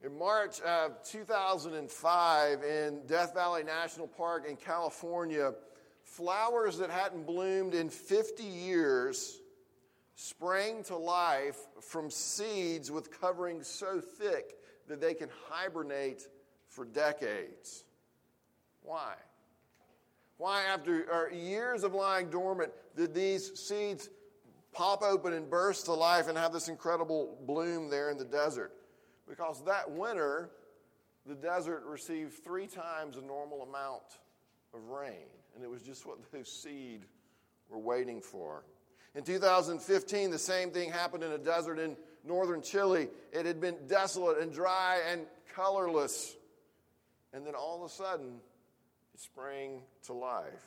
In March of 2005, in Death Valley National Park in California, flowers that hadn't bloomed in 50 years sprang to life from seeds with coverings so thick that they can hibernate for decades. Why? Why, after years of lying dormant, did these seeds pop open and burst to life and have this incredible bloom there in the desert? Because that winter, the desert received 3 times the normal amount of rain. And it was just what those seeds were waiting for. In 2015, the same thing happened in a desert in northern Chile. It had been desolate and dry and colorless. And then all of a sudden, it sprang to life.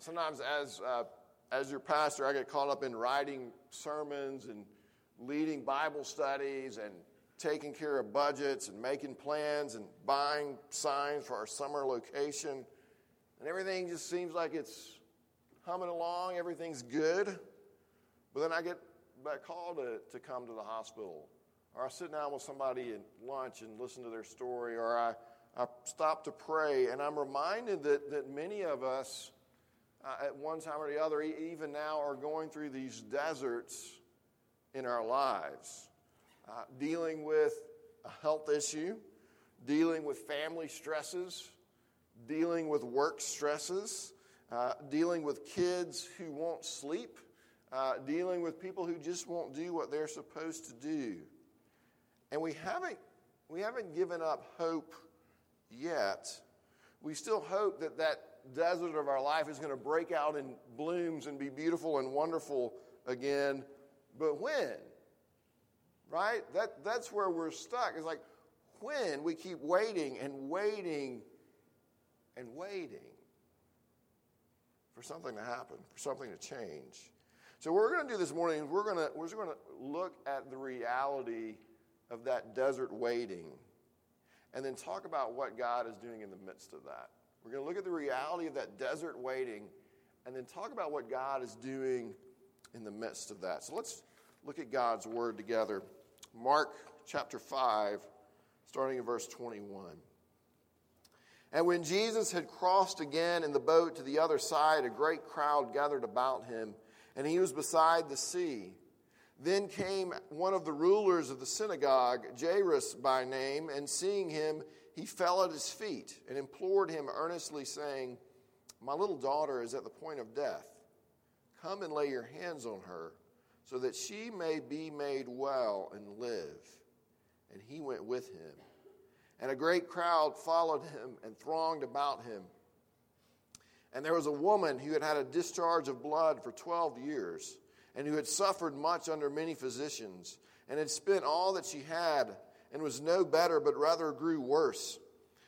Sometimes as your pastor, I get caught up in writing sermons and leading Bible studies and taking care of budgets and making plans and buying signs for our summer location. And everything just seems like it's humming along. Everything's good. But then I get that call to come to the hospital. Or I sit down with somebody at lunch and listen to their story. Or I stop to pray. And I'm reminded that many of us at one time or the other, even now, are going through these deserts in our lives, dealing with a health issue, dealing with family stresses, dealing with work stresses, dealing with kids who won't sleep, dealing with people who just won't do what they're supposed to do. And we haven't given up hope yet. We still hope that desert of our life is going to break out in blooms and be beautiful and wonderful again. But when, right? That's where we're stuck. It's like when we keep waiting and waiting and waiting for something to happen, for something to change. So what we're going to do this morning is we're just going to look at the reality of that desert waiting and then talk about what God is doing in the midst of that. We're going to look at the reality of that desert waiting and then talk about what God is doing in the midst of that. So let's look at God's word together. Mark chapter 5, starting in verse 21. And when Jesus had crossed again in the boat to the other side, a great crowd gathered about him, and he was beside the sea. Then came one of the rulers of the synagogue, Jairus by name, and seeing him, he fell at his feet and implored him earnestly, saying, "My little daughter is at the point of death. Come and lay your hands on her, so that she may be made well and live." And he went with him. And a great crowd followed him and thronged about him. And there was a woman who had had a discharge of blood for 12 years, and who had suffered much under many physicians, and had spent all that she had, and was no better, but rather grew worse.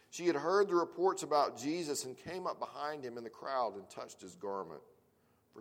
She had heard the reports about Jesus and came up behind him in the crowd and touched his garment. For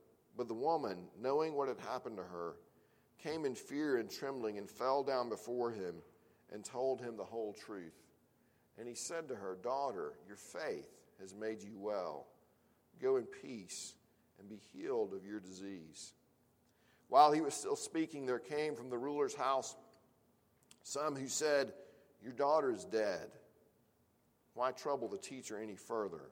But the woman, knowing what had happened to her, came in fear and trembling and fell down before him and told him the whole truth. And he said to her, "Daughter, your faith has made you well. Go in peace and be healed of your disease." While he was still speaking, there came from the ruler's house some who said, "Your daughter is dead. Why trouble the teacher any further?"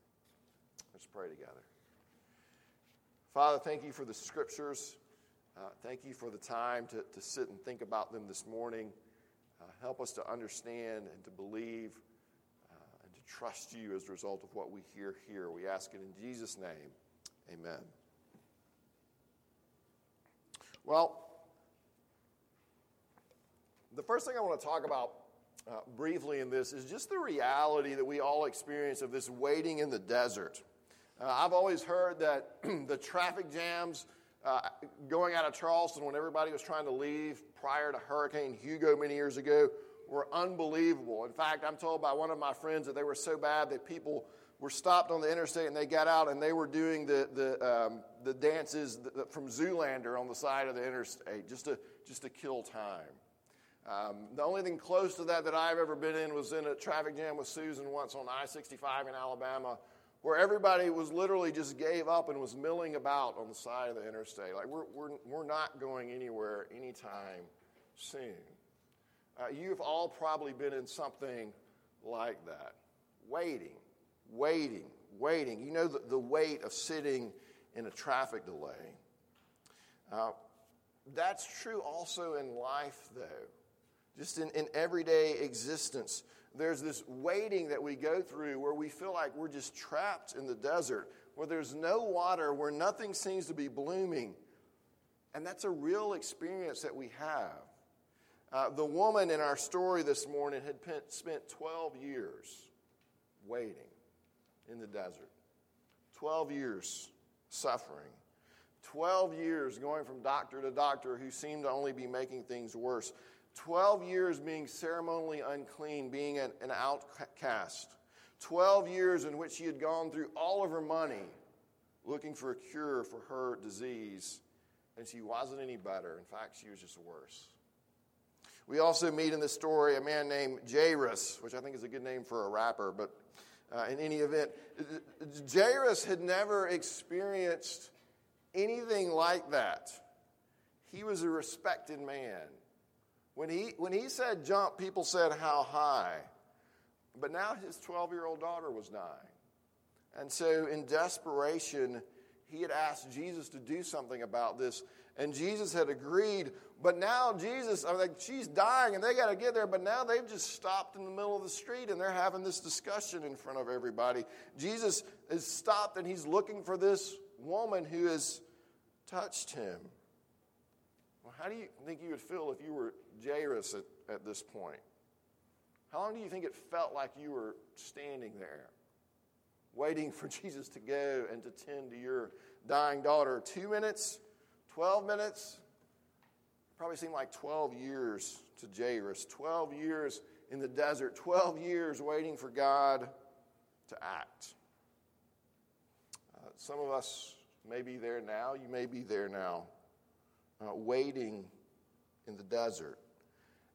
Let's pray together. Father, thank you for the scriptures. Thank you for the time to sit and think about them this morning. Help us to understand and to believe and to trust you as a result of what we hear here. We ask it in Jesus' name. Amen. Well, the first thing I want to talk about briefly in this is just the reality that we all experience of this waiting in the desert. I've always heard that the traffic jams going out of Charleston when everybody was trying to leave prior to Hurricane Hugo many years ago were unbelievable. In fact, I'm told by one of my friends that they were so bad that people were stopped on the interstate and they got out and they were doing the dances from Zoolander on the side of the interstate just to kill time. The only thing close to that I've ever been in was in a traffic jam with Susan once on I-65 in Alabama, where everybody was literally just gave up and was milling about on the side of the interstate. Like, we're not going anywhere anytime soon. You've all probably been in something like that. Waiting. You know the weight of sitting in a traffic delay. That's true also in life, though. Just in everyday existence, there's this waiting that we go through where we feel like we're just trapped in the desert, where there's no water, where nothing seems to be blooming. And that's a real experience that we have. The woman in our story this morning had spent 12 years waiting in the desert, 12 years suffering, 12 years going from doctor to doctor who seemed to only be making things worse. 12 years being ceremonially unclean, being an outcast. 12 years in which she had gone through all of her money looking for a cure for her disease, and she wasn't any better. In fact, she was just worse. We also meet in this story a man named Jairus, which I think is a good name for a rapper, but in any event, Jairus had never experienced anything like that. He was a respected man. When he said jump, people said how high. But now his 12-year-old daughter was dying. And so in desperation, he had asked Jesus to do something about this. And Jesus had agreed. But now she's dying and they got to get there. But now they've just stopped in the middle of the street and they're having this discussion in front of everybody. Jesus is stopped and he's looking for this woman who has touched him. Well, how do you think you would feel if you were Jairus at this point? How long do you think it felt like you were standing there, waiting for Jesus to go and to tend to your dying daughter? 2 minutes? 12 minutes? Probably seemed like 12 years to Jairus. 12 years in the desert. 12 years waiting for God to act. Some of us may be there now. You may be there now. Waiting in the desert.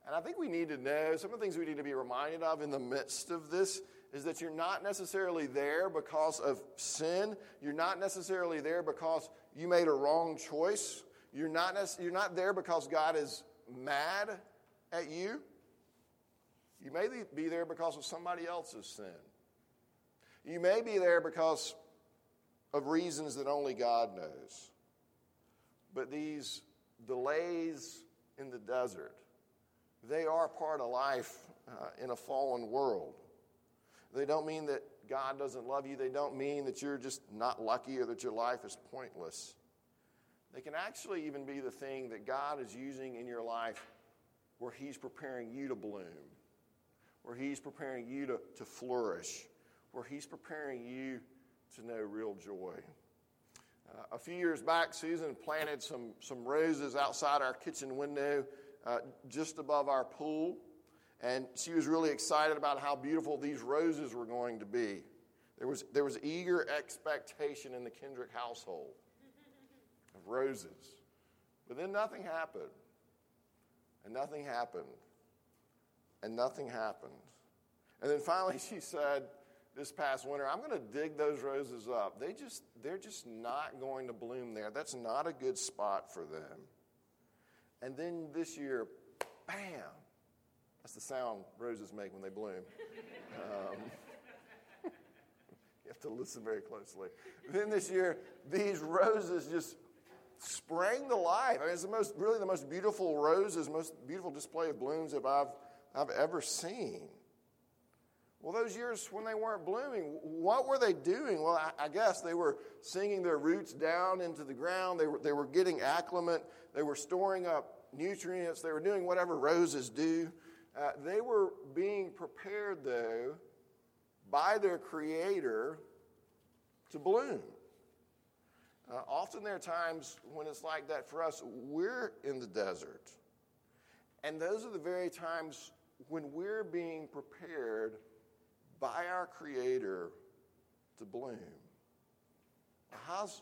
And I think we need to know, some of the things we need to be reminded of in the midst of this is that you're not necessarily there because of sin. You're not necessarily there because you made a wrong choice. You're not there because God is mad at you. You may be there because of somebody else's sin. You may be there because of reasons that only God knows. But these delays in the desert, they are part of life in a fallen world. They don't mean that God doesn't love you. They don't mean that you're just not lucky or that your life is pointless. They can actually even be the thing that God is using in your life where he's preparing you to bloom, where he's preparing you to flourish, where he's preparing you to know real joy. A few years back, Susan planted some roses outside our kitchen window just above our pool, and she was really excited about how beautiful these roses were going to be. There was eager expectation in the Kendrick household of roses. But then nothing happened, and nothing happened, and nothing happened. And then finally she said, this past winter, I'm going to dig those roses up. They're just not going to bloom there. That's not a good spot for them. And then this year, bam, that's the sound roses make when they bloom. You have to listen very closely. Then this year, these roses just sprang to life. I mean, it's the most beautiful roses, most beautiful display of blooms that I've ever seen. Well, those years when they weren't blooming, what were they doing? Well, I guess they were sinking their roots down into the ground. They were getting acclimate. They were storing up nutrients. They were doing whatever roses do. They were being prepared, though, by their Creator to bloom. Often there are times when it's like that for us. We're in the desert. And those are the very times when we're being prepared by our Creator to bloom. How's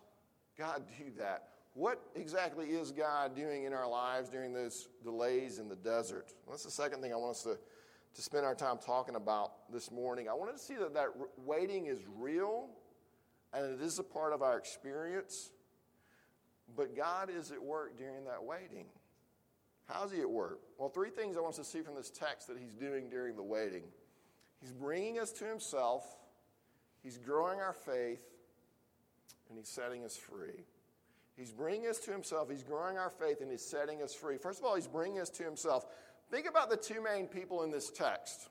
God do that? What exactly is God doing in our lives during those delays in the desert? Well, that's the second thing I want us to spend our time talking about this morning. I wanted to see that waiting is real, and it is a part of our experience, but God is at work during that waiting. How's he at work? Well, three things I want us to see from this text that he's doing during the waiting. He's bringing us to himself, he's growing our faith, and he's setting us free. He's bringing us to himself, he's growing our faith, and he's setting us free. First of all, he's bringing us to himself. Think about the two main people in this text.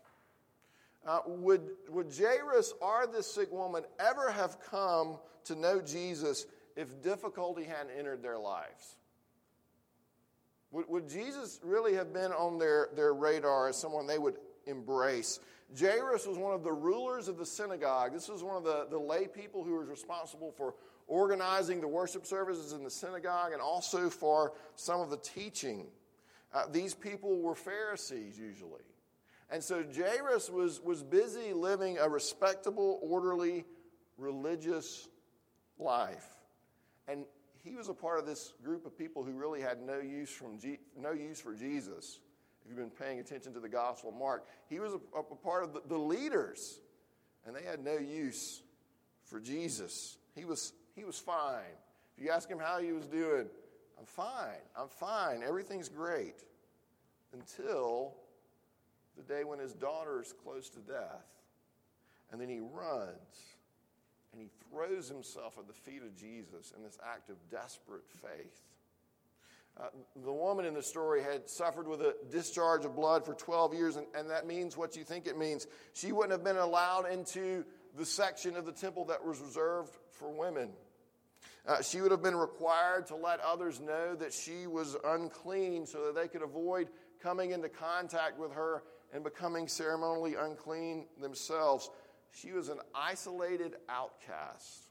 Would Jairus or this sick woman ever have come to know Jesus if difficulty hadn't entered their lives? Would Jesus really have been on their radar as someone they would embrace? Jairus was one of the rulers of the synagogue. This was one of the lay people who was responsible for organizing the worship services in the synagogue and also for some of the teaching. These people were Pharisees usually. And so Jairus was busy living a respectable, orderly, religious life. And he was a part of this group of people who really had no use for Jesus. If you've been paying attention to the Gospel of Mark, he was a part of the leaders, and they had no use for Jesus. He was fine. If you ask him how he was doing, I'm fine, everything's great, until the day when his daughter is close to death, and then he runs. And he throws himself at the feet of Jesus in this act of desperate faith. The woman in the story had suffered with a discharge of blood for 12 years, and that means what you think it means. She wouldn't have been allowed into the section of the temple that was reserved for women. She would have been required to let others know that she was unclean so that they could avoid coming into contact with her and becoming ceremonially unclean themselves. She was an isolated outcast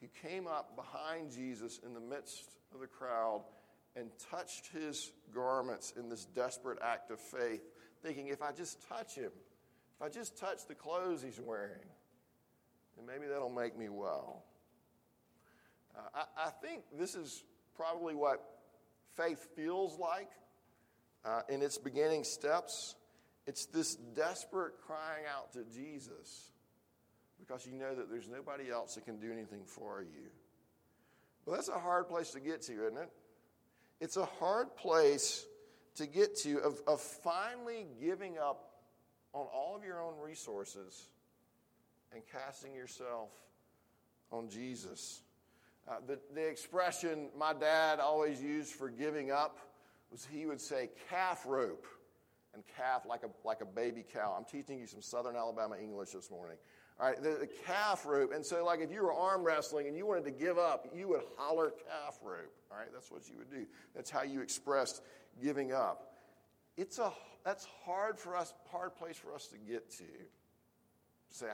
who came up behind Jesus in the midst of the crowd and touched his garments in this desperate act of faith, thinking, if I just touch him, if I just touch the clothes he's wearing, then maybe that'll make me well. I think this is probably what faith feels like in its beginning steps. It's this desperate crying out to Jesus because you know that there's nobody else that can do anything for you. Well, that's a hard place to get to, isn't it? It's a hard place to get to of finally giving up on all of your own resources and casting yourself on Jesus. The expression my dad always used for giving up was he would say calf rope. And calf like a baby cow. I'm teaching you some Southern Alabama English this morning. All right, the calf rope. And so like if you were arm wrestling and you wanted to give up, you would holler calf rope. All right, that's what you would do. That's how you expressed giving up. That's hard place for us to get to. Say,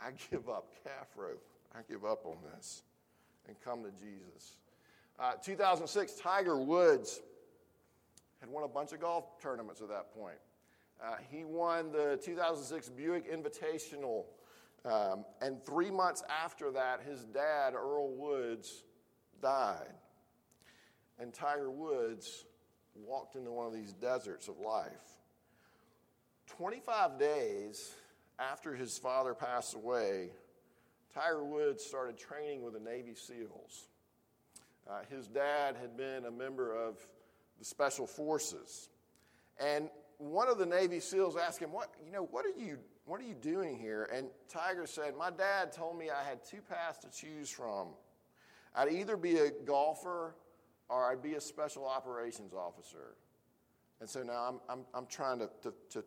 I give up calf rope. I give up on this and come to Jesus. 2006, Tiger Woods had won a bunch of golf tournaments at that point. He won the 2006 Buick Invitational. And 3 months after that, his dad, Earl Woods, died. And Tiger Woods walked into one of these deserts of life. 25 days after his father passed away, Tiger Woods started training with the Navy SEALs. His dad had been a member of the Special Forces, and one of the Navy SEALs asked him, "What are you doing here?" And Tiger said, "My dad told me I had two paths to choose from. I'd either be a golfer or I'd be a special operations officer. And so now I'm trying to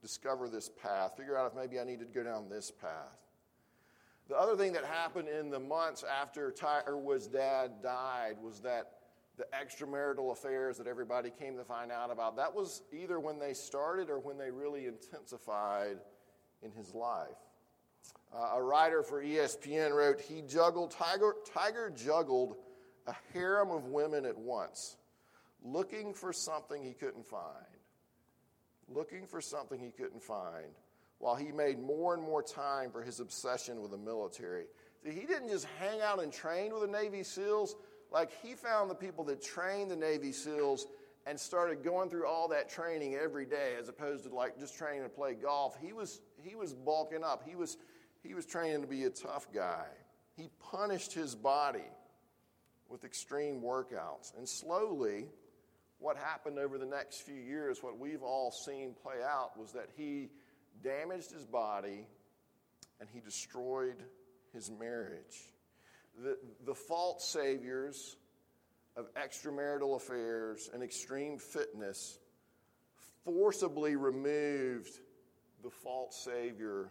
discover this path, figure out if maybe I need to go down this path." The other thing that happened in the months after Tiger Woods' dad died was that the extramarital affairs that everybody came to find out about, that was either when they started or when they really intensified in his life. A writer for ESPN wrote, Tiger juggled a harem of women at once, looking for something he couldn't find, while he made more and more time for his obsession with the military. See, he didn't just hang out and train with the Navy SEALs. Like, he found the people that trained the Navy SEALs and started going through all that training every day, as opposed to like just training to play golf. He was bulking up. He was training to be a tough guy. He punished his body with extreme workouts. And slowly, what happened over the next few years, what we've all seen play out, was that he damaged his body and he destroyed his marriage. The false saviors of extramarital affairs and extreme fitness forcibly removed the false savior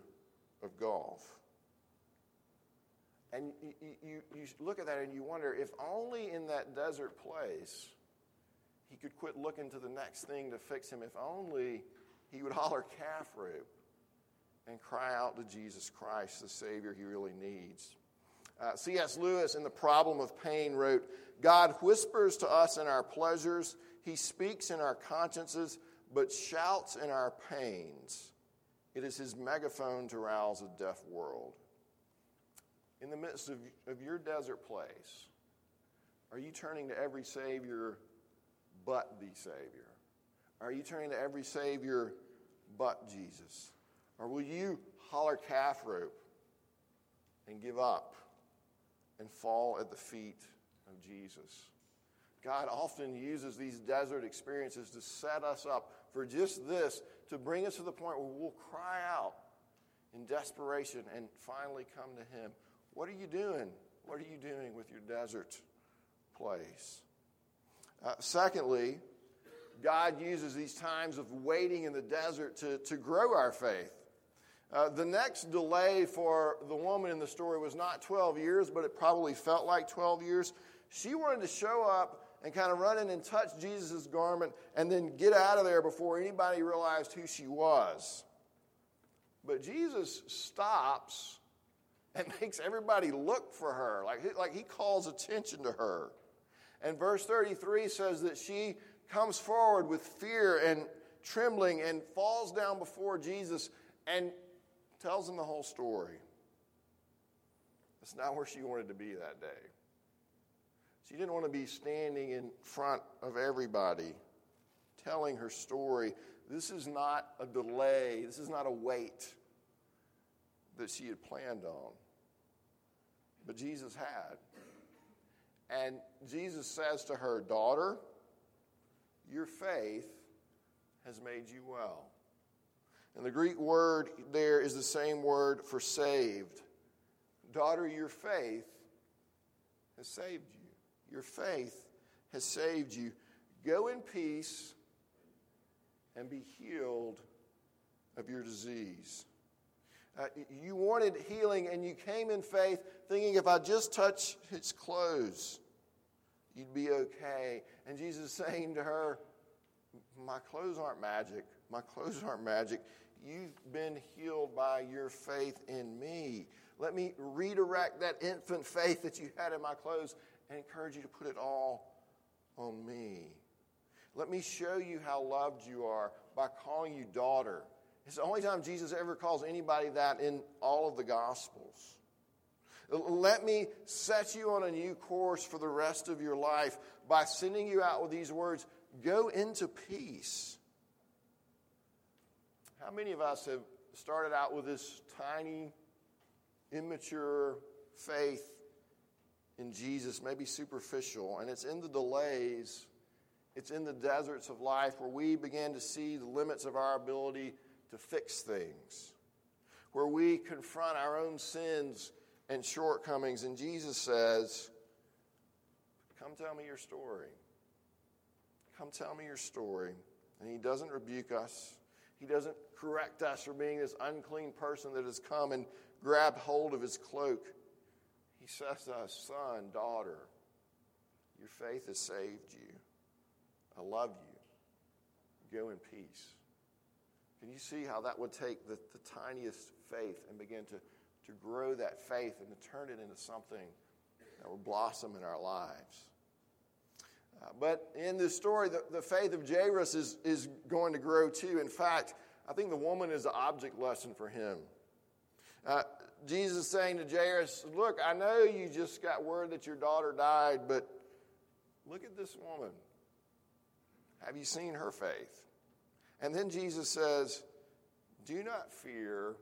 of golf. And you look at that and you wonder, if only in that desert place he could quit looking to the next thing to fix him, if only he would holler calf rope and cry out to Jesus Christ, the Savior he really needs. C.S. Lewis, in The Problem of Pain, wrote, "God whispers to us in our pleasures, he speaks in our consciences, but shouts in our pains. It is his megaphone to rouse a deaf world." In the midst of your desert place, are you turning to every savior but the Savior? Are you turning to every savior but Jesus? Or will you holler calf rope and give up and fall at the feet of Jesus? God often uses these desert experiences to set us up for just this, to bring us to the point where we'll cry out in desperation and finally come to him. What are you doing? What are you doing with your desert place? Secondly, God uses these times of waiting in the desert to grow our faith. The next delay for the woman in the story was not 12 years, but it probably felt like 12 years. She wanted to show up and kind of run in and touch Jesus' garment and then get out of there before anybody realized who she was. But Jesus stops and makes everybody look for her. Like he calls attention to her. And verse 33 says that she comes forward with fear and trembling and falls down before Jesus and tells him the whole story. That's not where she wanted to be that day. She didn't want to be standing in front of everybody telling her story. This is not a delay. This is not a wait that she had planned on. But Jesus had. And Jesus says to her, "Daughter, your faith has made you well." And the Greek word there is the same word for saved. Daughter, your faith has saved you. Your faith has saved you. Go in peace and be healed of your disease. You wanted healing and you came in faith thinking, if I just touch his clothes, you'd be okay. And Jesus is saying to her, my clothes aren't magic. My clothes aren't magic. You've been healed by your faith in me. Let me redirect that infant faith that you had in my clothes and encourage you to put it all on me. Let me show you how loved you are by calling you daughter. It's the only time Jesus ever calls anybody that in all of the Gospels. Let me set you on a new course for the rest of your life by sending you out with these words, "Go into peace." How many of us have started out with this tiny, immature faith in Jesus, maybe superficial, and it's in the delays, it's in the deserts of life where we begin to see the limits of our ability to fix things, where we confront our own sins and shortcomings, and Jesus says, come tell me your story. Come tell me your story. And he doesn't rebuke us. He doesn't correct us for being this unclean person that has come and grabbed hold of his cloak. He says to us, son, daughter, your faith has saved you. I love you. Go in peace. Can you see how that would take the tiniest faith and begin to grow that faith and to turn it into something that will blossom in our lives? But in this story, the faith of Jairus is going to grow too. In fact, I think the woman is an object lesson for him. Jesus is saying to Jairus, look, I know you just got word that your daughter died, but look at this woman. Have you seen her faith? And then Jesus says, do not fear,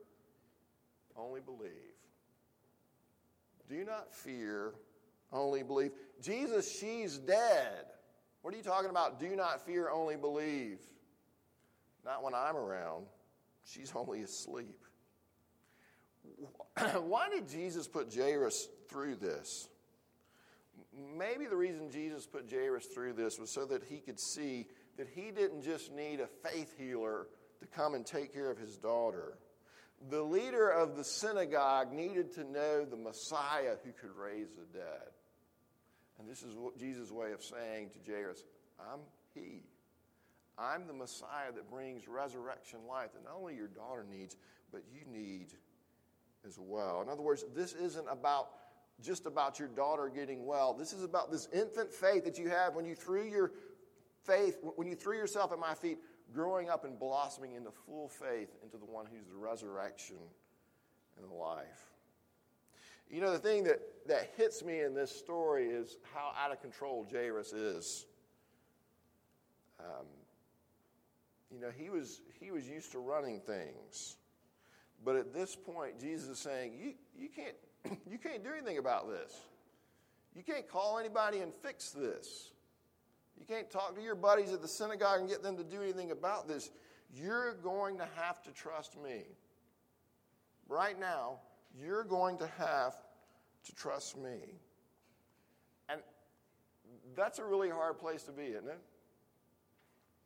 only believe. Do not fear, only believe. Jesus, she's dead. What are you talking about? Do not fear, only believe. Not when I'm around. She's only asleep. Why did Jesus put Jairus through this? Maybe the reason Jesus put Jairus through this was so that he could see that he didn't just need a faith healer to come and take care of his daughter. The leader of the synagogue needed to know the Messiah who could raise the dead. And this is what Jesus' way of saying to Jairus, I'm he. I'm the Messiah that brings resurrection life that not only your daughter needs, but you need as well. In other words, this isn't about just about your daughter getting well. This is about this infant faith that you have when you threw your faith, when you threw yourself at my feet, growing up and blossoming into full faith into the one who's the resurrection and the life. You know, the thing that hits me in this story is how out of control Jairus is. You know, he was used to running things. But at this point, Jesus is saying, you can't do anything about this. You can't call anybody and fix this. You can't talk to your buddies at the synagogue and get them to do anything about this. You're going to have to trust me. Right now, you're going to have to trust me. And that's a really hard place to be, isn't it?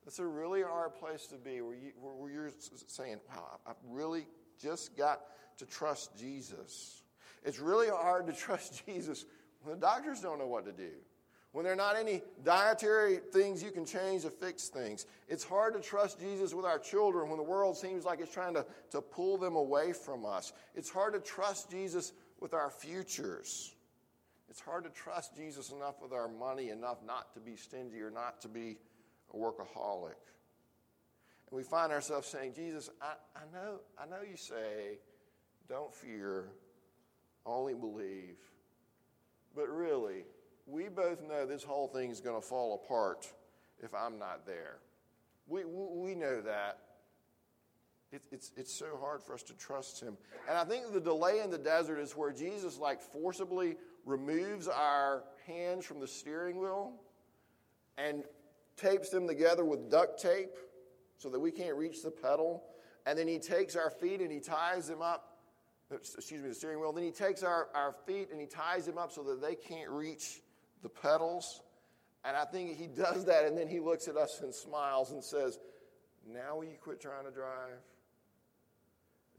That's a really hard place to be where you're saying, wow, I've really just got to trust Jesus. It's really hard to trust Jesus when the doctors don't know what to do. When there are not any dietary things you can change to fix things. It's hard to trust Jesus with our children when the world seems like it's trying to pull them away from us. It's hard to trust Jesus with our futures. It's hard to trust Jesus enough with our money, enough not to be stingy or not to be a workaholic. And we find ourselves saying, Jesus, I know you say, don't fear, only believe. But really, we both know this whole thing is going to fall apart if I'm not there. We know that. It's so hard for us to trust him. And I think the delay in the desert is where Jesus forcibly removes our hands from the steering wheel and tapes them together with duct tape so that we can't reach the pedal. And then he takes our feet and he ties them up. Excuse me, the steering wheel. Then he takes our feet and he ties them up so that they can't reach the pedals. And I think he does that, and then he looks at us and smiles and says, now will you quit trying to drive?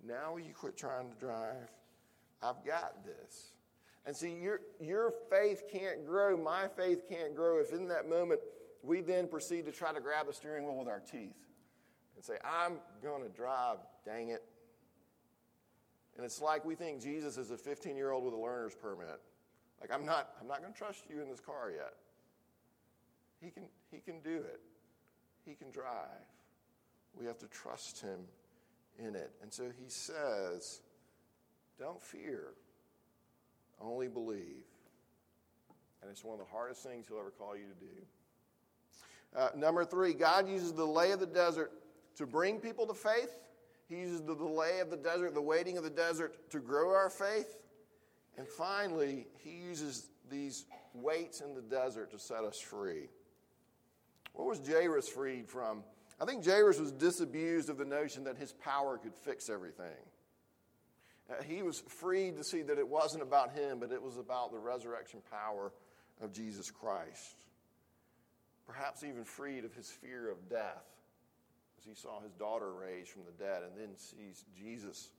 Now will you quit trying to drive? I've got this. And see, your faith can't grow. My faith can't grow if in that moment we then proceed to try to grab the steering wheel with our teeth and say, I'm going to drive, dang it. And it's like we think Jesus is a 15-year-old with a learner's permit. I'm not going to trust you in this car yet. He can do it. He can drive. We have to trust him in it. And so he says, don't fear, only believe. And it's one of the hardest things he'll ever call you to do. Number 3, God uses the delay of the desert to bring people to faith He uses the delay of the desert, the waiting of the desert to grow our faith. And finally, he uses these waits in the desert to set us free. What was Jairus freed from? I think Jairus was disabused of the notion that his power could fix everything. He was freed to see that it wasn't about him, but it was about the resurrection power of Jesus Christ. Perhaps even freed of his fear of death, as he saw his daughter raised from the dead and then sees Jesus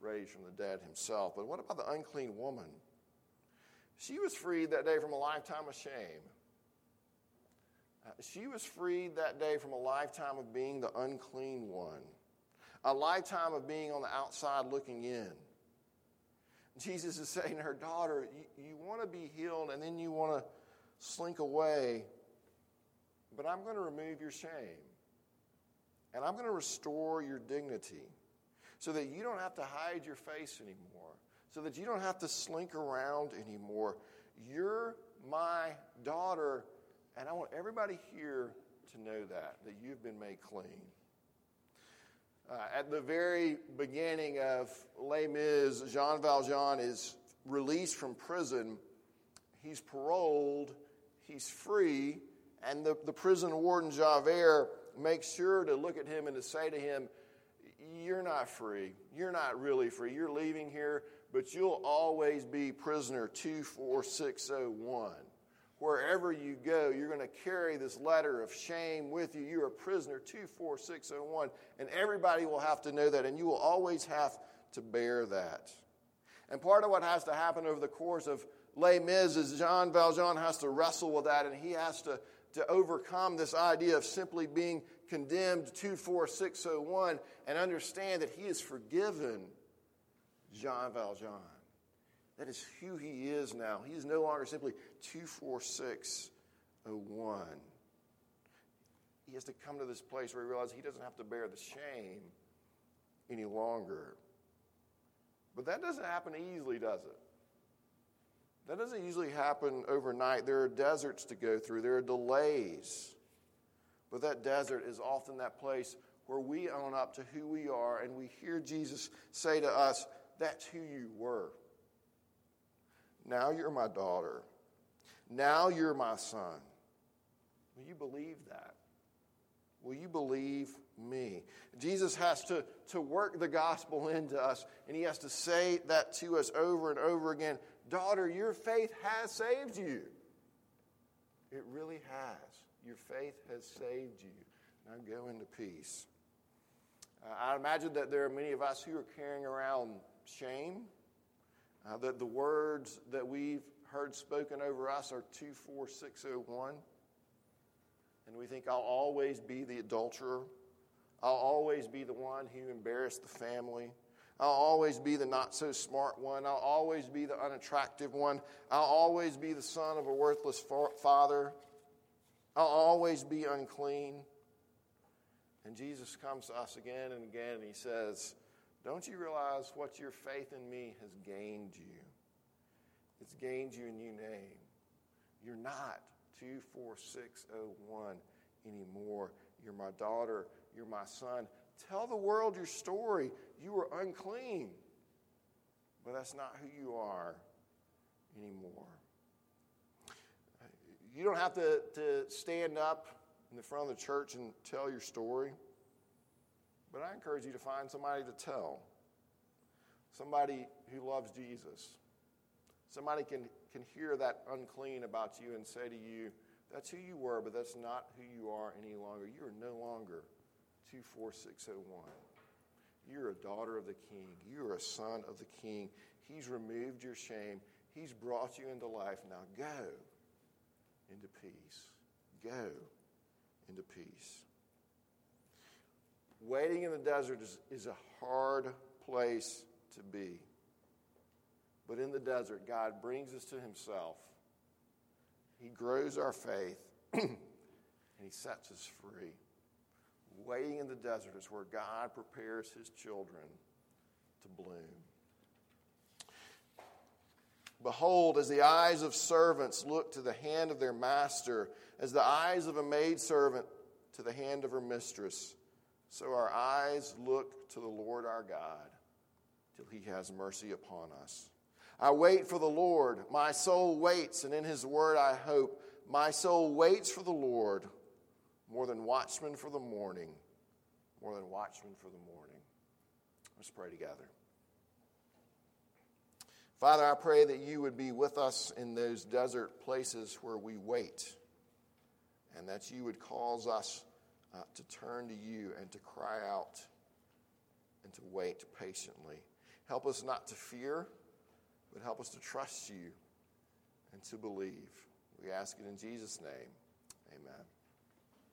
raised from the dead himself. But what about the unclean woman? She was freed that day from a lifetime of shame. She was freed that day from a lifetime of being the unclean one, a lifetime of being on the outside looking in. Jesus is saying to her daughter, you want to be healed and then you want to slink away, but I'm going to remove your shame, and I'm going to restore your dignity so that you don't have to hide your face anymore, so that you don't have to slink around anymore. You're my daughter, and I want everybody here to know that you've been made clean. At the very beginning of Les Mis, Jean Valjean is released from prison. He's paroled, he's free, and the prison warden, Javert, makes sure to look at him and to say to him, you're not free. You're not really free. You're leaving here, but you'll always be prisoner 24601. Wherever you go, you're going to carry this letter of shame with you. You're a prisoner 24601, and everybody will have to know that, and you will always have to bear that. And part of what has to happen over the course of Les Mis is Jean Valjean has to wrestle with that, and he has to overcome this idea of simply being condemned 24601 and understand that he is forgiven Jean Valjean. That is who he is now. He is no longer simply 24601. He has to come to this place where he realizes he doesn't have to bear the shame any longer. But that doesn't happen easily, does it? That doesn't usually happen overnight. There are deserts to go through. There are delays. But that desert is often that place where we own up to who we are and we hear Jesus say to us, that's who you were. Now you're my daughter. Now you're my son. Will you believe that? Will you believe me? Jesus has to work the gospel into us, and he has to say that to us over and over again. Daughter, your faith has saved you. It really has. Your faith has saved you. Now go into peace. I imagine that there are many of us who are carrying around shame, that the words that we've heard spoken over us are 24601. And we think, I'll always be the adulterer. I'll always be the one who embarrassed the family. I'll always be the not-so-smart one. I'll always be the unattractive one. I'll always be the son of a worthless father. I'll always be unclean. And Jesus comes to us again and again, and he says, don't you realize what your faith in me has gained you? It's gained you a new name. You're not 24601 anymore. You're my daughter. You're my son. Tell the world your story. You were unclean, but that's not who you are anymore. You don't have to stand up in the front of the church and tell your story, but I encourage you to find somebody to tell, somebody who loves Jesus. Somebody can hear that unclean about you and say to you, that's who you were, but that's not who you are any longer. You are no longer 24601. You're a daughter of the King. You're a son of the King. He's removed your shame. He's brought you into life. Now go into peace. Go into peace. Waiting in the desert is a hard place to be. But in the desert, God brings us to himself. He grows our faith, and he sets us free. Waiting in the desert is where God prepares his children to bloom. Behold, as the eyes of servants look to the hand of their master, as the eyes of a maidservant to the hand of her mistress, So our eyes look to the Lord our God till he has mercy upon us. I wait for the Lord. My soul waits, and in his word I hope. My soul waits for the Lord more than watchmen for the morning. More than watchmen for the morning. Let's pray together. Father, I pray that you would be with us in those desert places where we wait, and that you would cause us to turn to you and to cry out and to wait patiently. Help us not to fear, but help us to trust you and to believe. We ask it in Jesus' name. Amen.